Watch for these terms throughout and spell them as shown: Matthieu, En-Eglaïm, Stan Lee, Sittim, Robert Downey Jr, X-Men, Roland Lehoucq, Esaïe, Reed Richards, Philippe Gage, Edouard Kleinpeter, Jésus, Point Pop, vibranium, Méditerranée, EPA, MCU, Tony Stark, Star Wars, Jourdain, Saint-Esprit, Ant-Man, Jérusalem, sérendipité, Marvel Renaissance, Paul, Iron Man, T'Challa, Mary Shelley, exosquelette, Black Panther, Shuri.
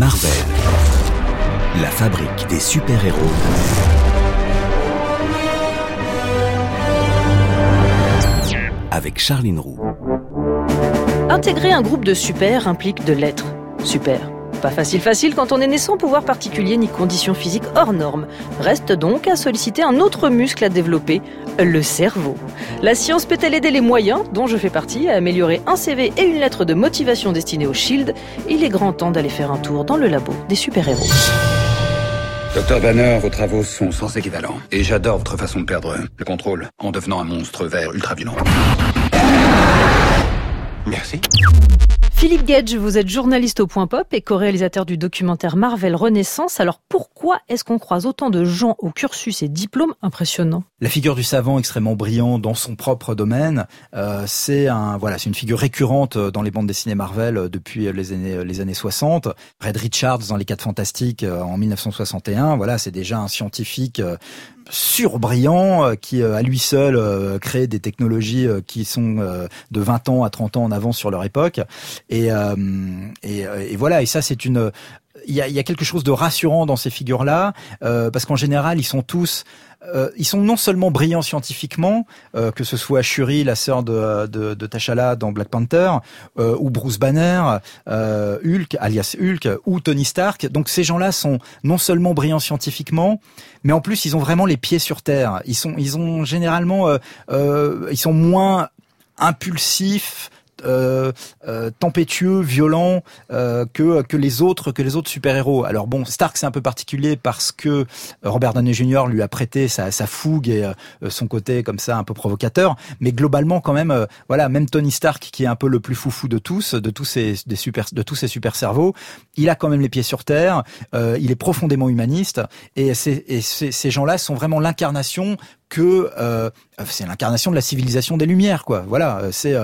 Marvel, la fabrique des super-héros. Avec Charline Roux. Intégrer un groupe de super implique de l'être super. Pas facile quand on est né sans pouvoir particulier ni conditions physiques hors normes. Reste donc à solliciter un autre muscle à développer, le cerveau. La science peut-elle aider les moyens, dont je fais partie, à améliorer un CV et une lettre de motivation destinée au SHIELD? Il est grand temps d'aller faire un tour dans le labo des super-héros. Docteur Banner, vos travaux sont sans équivalent. Et j'adore votre façon de perdre le contrôle en devenant un monstre vert ultra-violent. Merci. Philippe Gage, vous êtes journaliste au Point Pop et co-réalisateur du documentaire Marvel Renaissance. Alors pourquoi est-ce qu'on croise autant de gens au cursus et diplômes impressionnants? La figure du savant extrêmement brillant dans son propre domaine, c'est une figure récurrente dans les bandes dessinées Marvel depuis les années 60. Reed Richards dans les Quatre Fantastiques en 1961, c'est déjà un scientifique surbrillant qui à lui seul crée des technologies qui sont de 20 ans à 30 ans en avance sur leur époque. Et ça c'est une... Il y a quelque chose de rassurant dans ces figures-là, parce qu'en général, ils sont non seulement brillants scientifiquement, que ce soit Shuri, la sœur de T'Challa dans Black Panther, ou Bruce Banner, Hulk, alias Hulk, ou Tony Stark. Donc ces gens-là sont non seulement brillants scientifiquement, mais en plus ils ont vraiment les pieds sur terre. Ils ont généralement, ils sont moins impulsifs. Tempétueux, violent que les autres super-héros. Alors bon, Stark c'est un peu particulier parce que Robert Downey Jr lui a prêté sa fougue et son côté comme ça un peu provocateur, mais globalement quand même même Tony Stark qui est un peu le plus foufou de tous ces super cerveaux, il a quand même les pieds sur terre, il est profondément humaniste et ces gens-là sont vraiment l'incarnation c'est l'incarnation de la civilisation des Lumières, quoi. Voilà, c'est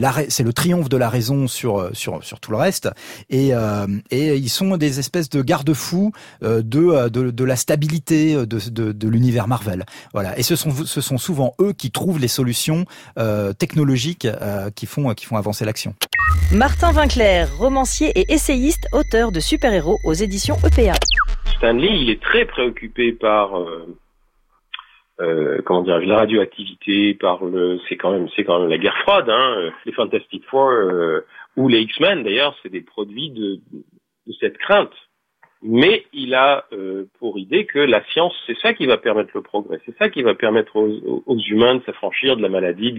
le triomphe de la raison sur tout le reste. Et ils sont des espèces de garde-fous de la stabilité de l'univers Marvel. Voilà. Et ce sont souvent eux qui trouvent les solutions technologiques qui font avancer l'action. Martin Winckler, romancier et essayiste, auteur de super-héros aux éditions EPA. Stan Lee, il est très préoccupé par la radioactivité, c'est quand même la guerre froide, hein. Les Fantastic Four, ou les X-Men d'ailleurs, c'est des produits de cette crainte. Mais il a pour idée que la science, c'est ça qui va permettre le progrès, c'est ça qui va permettre aux humains de s'affranchir de la maladie,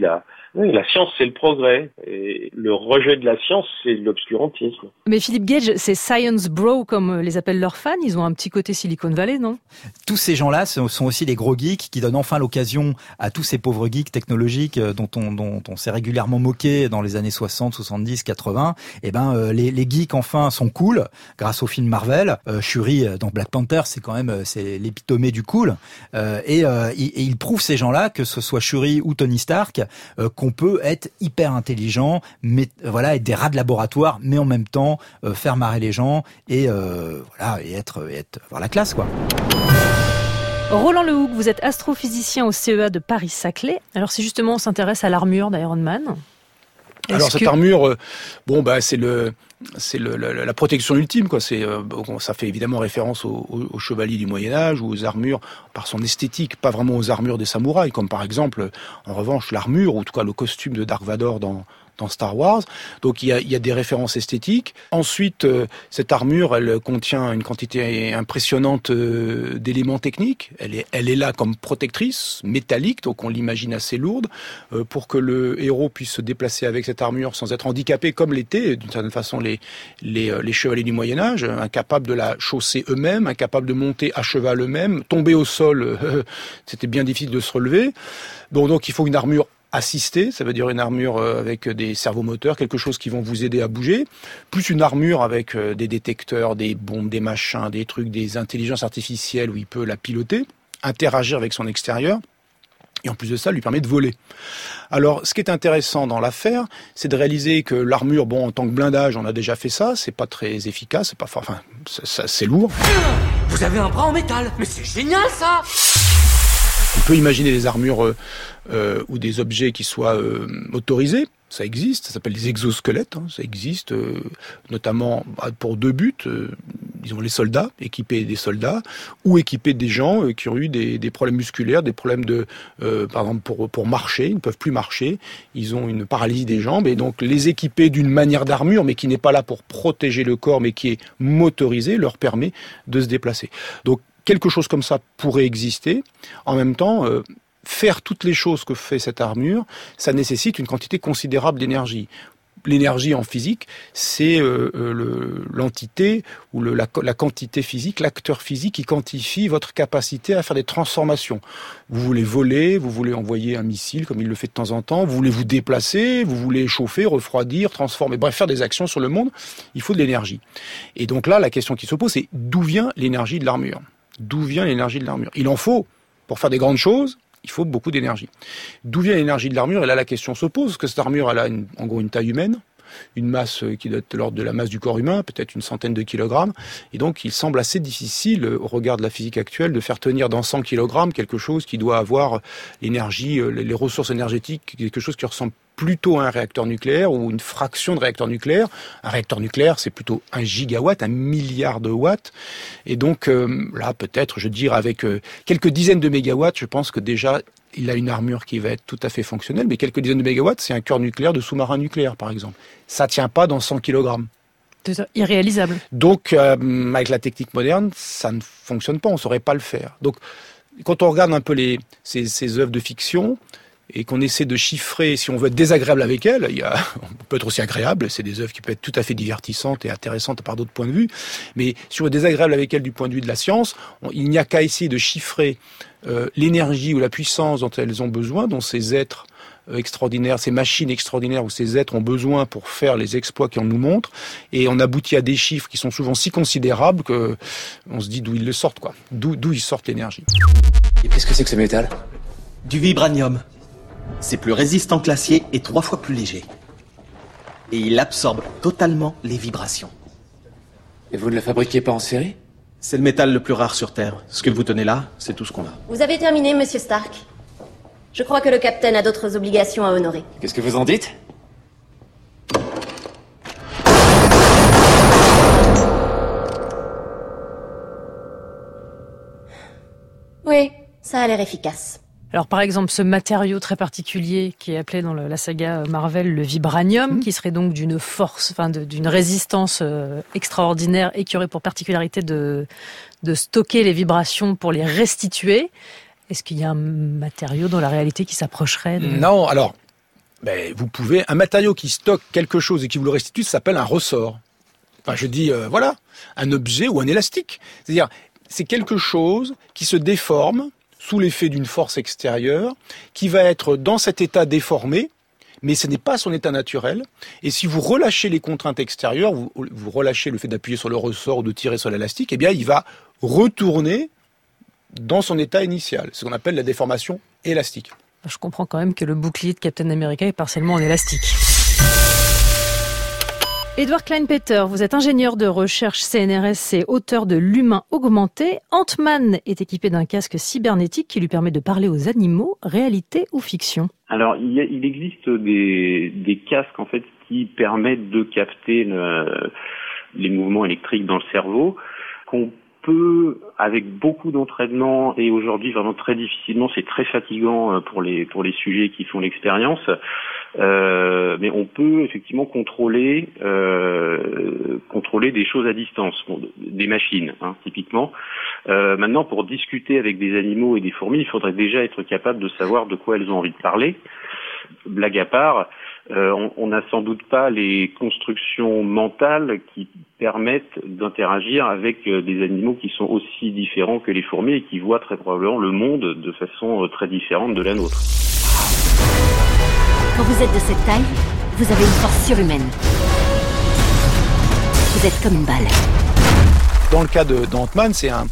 la science, c'est le progrès. Et le rejet de la science, c'est l'obscurantisme. Mais Philippe Gage, c'est science bro comme les appellent leurs fans, ils ont un petit côté Silicon Valley, non? Tous ces gens-là sont aussi des gros geeks qui donnent enfin l'occasion à tous ces pauvres geeks technologiques dont on s'est régulièrement moqué dans les années 60, 70, 80. Les geeks enfin sont cool grâce au film Marvel. Shuri dans Black Panther, c'est quand même l'épitomée du cool, et il prouve ces gens-là, que ce soit Shuri ou Tony Stark, qu'on peut être hyper intelligent, mais être des rats de laboratoire, mais en même temps faire marrer les gens et avoir la classe, quoi. Roland Lehoucq, vous êtes astrophysicien au CEA de Paris Saclay. Alors si justement on s'intéresse à l'armure d'Iron Man. Cette armure, c'est la protection ultime, quoi. Ça fait évidemment référence aux chevaliers du Moyen-Âge ou aux armures par son esthétique, pas vraiment aux armures des samouraïs, comme par exemple, en revanche, l'armure, ou en tout cas le costume de Dark Vador dans Star Wars. Donc il y a des références esthétiques. Ensuite, cette armure, elle contient une quantité impressionnante d'éléments techniques. Elle est là comme protectrice, métallique, donc on l'imagine assez lourde, pour que le héros puisse se déplacer avec cette armure sans être handicapé, comme l'étaient d'une certaine façon les chevaliers du Moyen-Âge, incapables de la chausser eux-mêmes, incapables de monter à cheval eux-mêmes, tomber au sol, c'était bien difficile de se relever. Bon, donc il faut une armure assistée, ça veut dire une armure avec des servomoteurs, quelque chose qui vont vous aider à bouger, plus une armure avec des détecteurs, des bombes, des machins, des trucs, des intelligences artificielles où il peut la piloter, interagir avec son extérieur, et en plus de ça, lui permet de voler. Alors, ce qui est intéressant dans l'affaire, c'est de réaliser que l'armure, en tant que blindage, on a déjà fait ça, c'est pas très efficace, c'est lourd. Vous avez un bras en métal, mais c'est génial ça! On peut imaginer des armures ou des objets qui soient autorisés. Ça existe, ça s'appelle des exosquelettes, hein, ça existe notamment pour deux buts. disons, les soldats, équiper des soldats, ou équiper des gens qui ont eu des problèmes musculaires, des problèmes de, par exemple, pour marcher, ils ne peuvent plus marcher, ils ont une paralysie des jambes, et donc les équiper d'une manière d'armure, mais qui n'est pas là pour protéger le corps, mais qui est motorisée, leur permet de se déplacer. Donc, quelque chose comme ça pourrait exister. En même temps, faire toutes les choses que fait cette armure, ça nécessite une quantité considérable d'énergie. L'énergie en physique, c'est l'entité ou la quantité physique, l'acteur physique qui quantifie votre capacité à faire des transformations. Vous voulez voler, vous voulez envoyer un missile comme il le fait de temps en temps, vous voulez vous déplacer, vous voulez chauffer, refroidir, transformer, bref, faire des actions sur le monde, il faut de l'énergie. Et donc là, la question qui se pose, c'est d'où vient l'énergie de l'armure ? D'où vient l'énergie de l'armure ? Il en faut, pour faire des grandes choses, il faut beaucoup d'énergie. D'où vient l'énergie de l'armure ? Et là, la question se pose, parce que cette armure, elle a en gros une taille humaine, une masse qui doit être de l'ordre de la masse du corps humain, peut-être une centaine de kilogrammes, et donc il semble assez difficile, au regard de la physique actuelle, de faire tenir dans 100 kilogrammes quelque chose qui doit avoir l'énergie, les ressources énergétiques, quelque chose qui ressemble plutôt à un réacteur nucléaire ou une fraction de réacteur nucléaire. Un réacteur nucléaire, c'est plutôt 1 gigawatt, 1 milliard de watts. Et donc là, peut-être, je dirais, avec quelques dizaines de mégawatts, je pense que déjà, il a une armure qui va être tout à fait fonctionnelle. Mais quelques dizaines de mégawatts, c'est un cœur nucléaire de sous-marin nucléaire, par exemple. Ça tient pas dans 100 kilogrammes. C'est irréalisable. Donc, avec la technique moderne, ça ne fonctionne pas, on saurait pas le faire. Donc, quand on regarde un peu ces œuvres de fiction, et qu'on essaie de chiffrer, si on veut être désagréable avec elle, on peut être aussi agréable, c'est des œuvres qui peuvent être tout à fait divertissantes et intéressantes par d'autres points de vue, mais si on est désagréable avec elle du point de vue de la science, il n'y a qu'à essayer de chiffrer l'énergie ou la puissance dont elles ont besoin, dont ces êtres extraordinaires, ces machines extraordinaires ou ces êtres ont besoin pour faire les exploits qu'on nous montre, et on aboutit à des chiffres qui sont souvent si considérables qu'on se dit d'où ils le sortent, quoi. D'où ils sortent l'énergie. Et qu'est-ce que c'est que ce métal ? Du vibranium. C'est plus résistant que l'acier et 3 fois plus léger. Et il absorbe totalement les vibrations. Et vous ne le fabriquez pas en série ? C'est le métal le plus rare sur Terre. Ce que vous tenez là, c'est tout ce qu'on a. Vous avez terminé, monsieur Stark. Je crois que le capitaine a d'autres obligations à honorer. Qu'est-ce que vous en dites ? Oui, ça a l'air efficace. Alors par exemple, ce matériau très particulier qui est appelé dans la saga Marvel le vibranium, qui serait donc d'une force, enfin d'une résistance extraordinaire et qui aurait pour particularité de stocker les vibrations pour les restituer. Est-ce qu'il y a un matériau dans la réalité qui s'approcherait de... Non, alors, vous pouvez... Un matériau qui stocke quelque chose et qui vous le restitue, ça s'appelle un ressort. Enfin, je dis, voilà, un objet ou un élastique. C'est-à-dire, c'est quelque chose qui se déforme sous l'effet d'une force extérieure, qui va être dans cet état déformé, mais ce n'est pas son état naturel. Et si vous relâchez les contraintes extérieures, vous relâchez le fait d'appuyer sur le ressort ou de tirer sur l'élastique, eh bien, il va retourner dans son état initial, ce qu'on appelle la déformation élastique. Je comprends quand même que le bouclier de Captain America est partiellement en élastique. Edouard Kleinpeter, vous êtes ingénieur de recherche CNRS et auteur de L'Humain augmenté. Ant-Man est équipé d'un casque cybernétique qui lui permet de parler aux animaux, réalité ou fiction. Alors, il existe des casques en fait qui permettent de capter les mouvements électriques dans le cerveau, qu'on peut, avec beaucoup d'entraînement, et aujourd'hui vraiment très difficilement, c'est très fatigant pour les sujets qui font l'expérience. Mais on peut effectivement contrôler des choses à distance, des machines, typiquement. Maintenant, pour discuter avec des animaux et des fourmis, il faudrait déjà être capable de savoir de quoi elles ont envie de parler. Blague à part, on n'a sans doute pas les constructions mentales qui permettent d'interagir avec des animaux qui sont aussi différents que les fourmis et qui voient très probablement le monde de façon très différente de la nôtre. Quand vous êtes de cette taille, vous avez une force surhumaine. Vous êtes comme une balle. Dans le cas d'Ant-Man, c'est un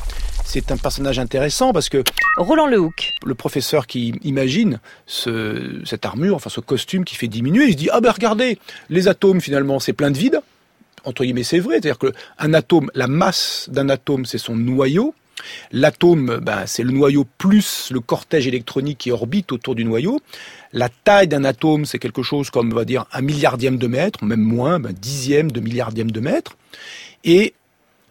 personnage intéressant parce que... Roland Lehoucq. Le professeur qui imagine cette armure, enfin ce costume qui fait diminuer, il se dit « Ah ben regardez, les atomes finalement c'est plein de vide ». Entre guillemets c'est vrai, c'est-à-dire que un atome, la masse d'un atome c'est son noyau. L'atome, c'est le noyau plus le cortège électronique qui orbite autour du noyau. La taille d'un atome, c'est quelque chose comme, on va dire, 1 milliardième de mètre, même moins, 10e de milliardième de mètre. Et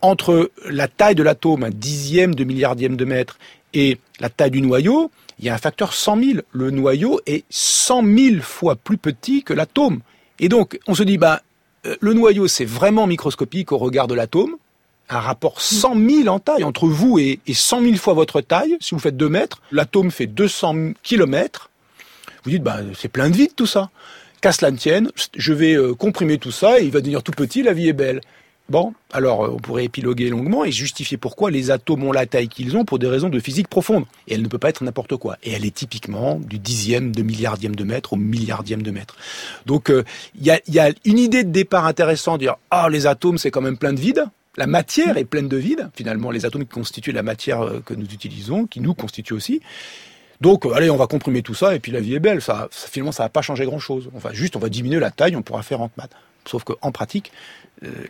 entre la taille de l'atome, un dixième de milliardième de mètre, et la taille du noyau, il y a un facteur 100 000. Le noyau est 100 000 fois plus petit que l'atome. Et donc, on se dit, le noyau, c'est vraiment microscopique au regard de l'atome. Un rapport 100 000 en taille, entre vous et 100 000 fois votre taille. Si vous faites 2 mètres, l'atome fait 200 kilomètres. Vous dites, c'est plein de vide tout ça. Qu'à cela ne tienne, je vais comprimer tout ça et il va devenir tout petit, la vie est belle. Bon, alors on pourrait épiloguer longuement et justifier pourquoi les atomes ont la taille qu'ils ont pour des raisons de physique profonde. Et elle ne peut pas être n'importe quoi. Et elle est typiquement du dixième, de milliardième de mètre au milliardième de mètre. Donc il y a une idée de départ intéressante, de dire « Ah, les atomes, c'est quand même plein de vide ». La matière est pleine de vide. Finalement, les atomes qui constituent la matière que nous utilisons, qui nous constituent aussi. Donc, allez, on va comprimer tout ça et puis la vie est belle. Ça finalement, ça va pas changer grand-chose. Enfin, juste, on va diminuer la taille, on pourra faire Ant-Man. Sauf qu'en pratique,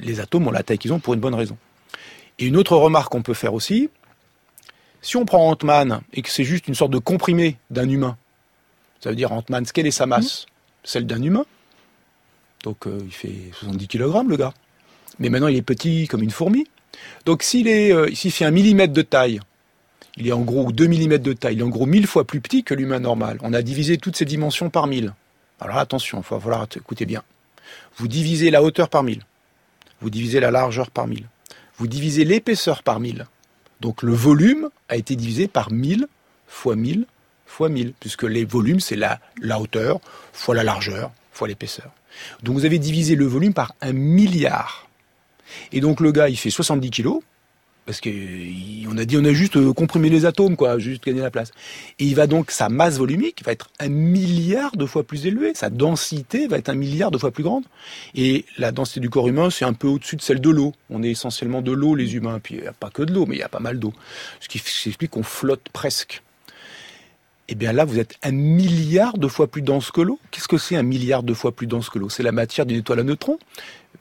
les atomes ont la taille qu'ils ont pour une bonne raison. Et une autre remarque qu'on peut faire aussi, si on prend Ant-Man et que c'est juste une sorte de comprimé d'un humain, ça veut dire Ant-Man, quelle est sa masse ? Celle d'un humain. Donc, il fait 70 kg, le gars. Mais maintenant, il est petit comme une fourmi. Donc, s'il fait 1 millimètre de taille, il est en gros 2 millimètres de taille, il est en gros 1000 fois plus petit que l'humain normal. On a divisé toutes ces dimensions par 1000. Alors attention, il va falloir écouter bien. Vous divisez la hauteur par 1000. Vous divisez la largeur par 1000. Vous divisez l'épaisseur par 1000. Donc le volume a été divisé par 1000 fois 1000 fois 1000. Puisque les volumes, c'est la hauteur fois la largeur fois l'épaisseur. Donc vous avez divisé le volume par 1 milliard. Et donc le gars, il fait 70 kilos. Parce qu'on a dit, on a juste comprimé les atomes, quoi, juste gagné la place. Et il va donc, sa masse volumique va être 1 milliard de fois plus élevée, sa densité va être 1 milliard de fois plus grande. Et la densité du corps humain, c'est un peu au-dessus de celle de l'eau. On est essentiellement de l'eau, les humains. Puis il n'y a pas que de l'eau, mais il y a pas mal d'eau. Ce qui explique qu'on flotte presque. Eh bien là, vous êtes 1 milliard de fois plus dense que l'eau. Qu'est-ce que c'est 1 milliard de fois plus dense que l'eau ? C'est la matière d'une étoile à neutrons,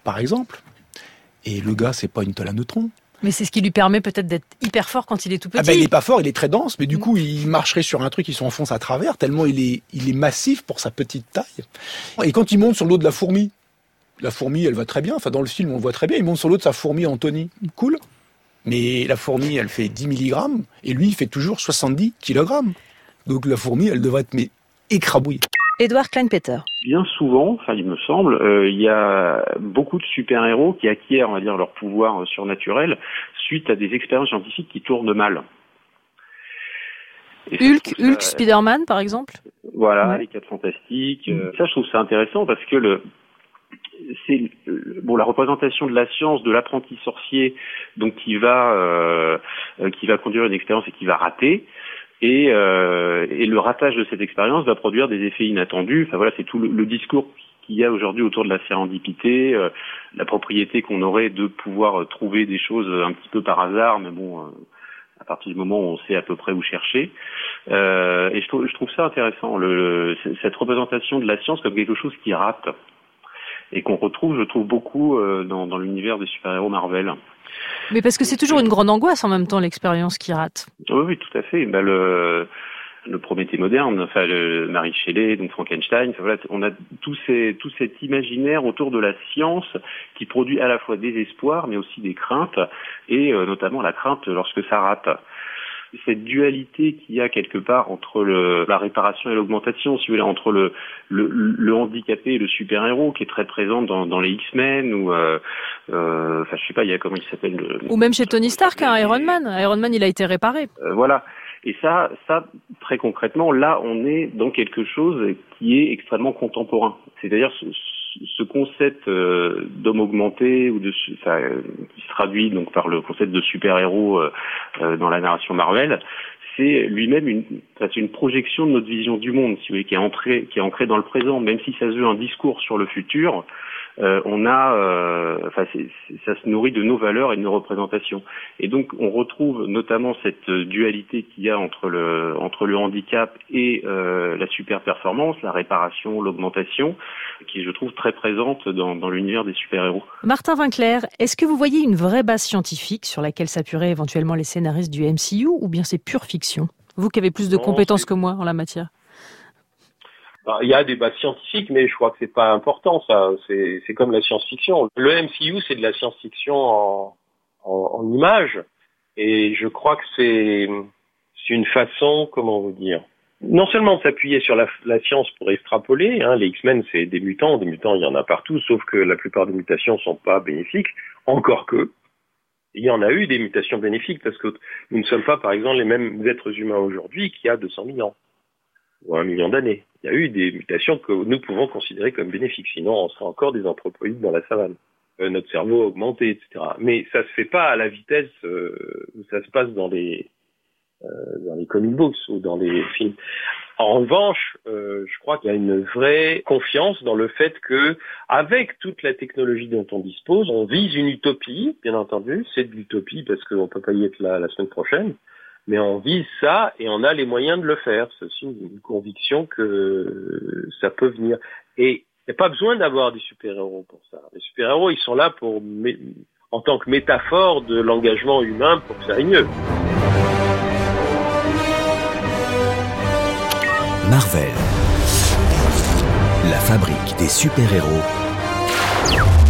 par exemple. Et le gars, c'est pas une étoile à neutrons. Mais c'est ce qui lui permet peut-être d'être hyper fort quand il est tout petit. Il n'est pas fort, il est très dense, mais du coup, il marcherait sur un truc qui s'enfonce à travers, tellement il est massif pour sa petite taille. Et quand il monte sur le dos de la fourmi, elle va très bien. Enfin, dans le film, on le voit très bien. Il monte sur le dos de sa fourmi Anthony. Cool. Mais la fourmi, elle fait 10 mg, et lui, il fait toujours 70 kg. Donc la fourmi, elle devrait être écrabouillée. Edouard Kleinpeter. Bien souvent, il me semble, y a beaucoup de super-héros qui acquièrent, on va dire, leur pouvoir surnaturel suite à des expériences scientifiques qui tournent mal. Hulk, Spider-Man, par exemple. Voilà, ouais. Les Quatre Fantastiques. Ça, je trouve ça intéressant parce que la représentation de la science, de l'apprenti sorcier, donc qui va conduire une expérience et qui va rater. Et le ratage de cette expérience va produire des effets inattendus. Enfin voilà, c'est tout le discours qu'il y a aujourd'hui autour de la sérendipité, la propriété qu'on aurait de pouvoir trouver des choses un petit peu par hasard, mais bon, à partir du moment où on sait à peu près où chercher. Et je trouve ça intéressant, cette représentation de la science comme quelque chose qui rate et qu'on retrouve, je trouve, beaucoup dans l'univers des super-héros Marvel. Mais parce que c'est toujours une grande angoisse en même temps, l'expérience qui rate. Oui, tout à fait. Le Prométhée moderne, Mary Shelley, donc Frankenstein, voilà, on a tout cet imaginaire autour de la science qui produit à la fois des espoirs, mais aussi des craintes, et notamment la crainte lorsque ça rate. Cette dualité qu'il y a quelque part entre la réparation et l'augmentation, si vous voulez, entre le handicapé et le super-héros, qui est très présent dans les X-Men, ou je sais pas, il y a comment il s'appelle. Ou même chez Tony Stark, Iron Man. Iron Man, il a été réparé. Voilà. Et ça, très concrètement, là, on est dans quelque chose qui est extrêmement contemporain. C'est-à-dire ce concept d'homme augmenté ou qui se traduit donc par le concept de super-héros dans la narration Marvel, c'est lui-même une projection de notre vision du monde, si vous voulez, qui est ancrée dans le présent, même si ça se veut un discours sur le futur. Ça se nourrit de nos valeurs et de nos représentations. Et donc, on retrouve notamment cette dualité qu'il y a entre le handicap et la super performance, la réparation, l'augmentation, qui, je trouve, très présente dans l'univers des super-héros. Martin Winckler, est-ce que vous voyez une vraie base scientifique sur laquelle s'appuieraient éventuellement les scénaristes du MCU, ou bien c'est pure fiction ? Vous qui avez plus de compétences que moi en la matière. Il y a des bases scientifiques, mais je crois que c'est pas important, ça. C'est comme la science-fiction. Le MCU, c'est de la science-fiction en, en images. Et je crois que c'est une façon, comment vous dire, non seulement de s'appuyer sur la science pour extrapoler, hein, les X-Men c'est des mutants il y en a partout, sauf que la plupart des mutations sont pas bénéfiques, encore que il y en a eu des mutations bénéfiques, parce que nous ne sommes pas par exemple les mêmes êtres humains aujourd'hui qu'il y a 200 000 ans, ou 1 million d'années. Il y a eu des mutations que nous pouvons considérer comme bénéfiques, sinon on serait encore des anthropoïdes dans la savane. Notre cerveau a augmenté, etc. Mais ça se fait pas à la vitesse où ça se passe dans les comic books ou dans les films. En revanche, je crois qu'il y a une vraie confiance dans le fait que, avec toute la technologie dont on dispose, on vise une utopie, bien entendu, c'est de l'utopie parce qu'on peut pas y être là la semaine prochaine, mais on vise ça et on a les moyens de le faire. C'est aussi une conviction que ça peut venir. Et il n'y a pas besoin d'avoir des super-héros pour ça. Les super-héros, ils sont là pour en tant que métaphore de l'engagement humain pour que ça aille mieux. Marvel, la fabrique des super-héros,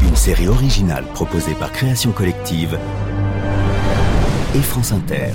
une série originale proposée par Création Collective et France Inter.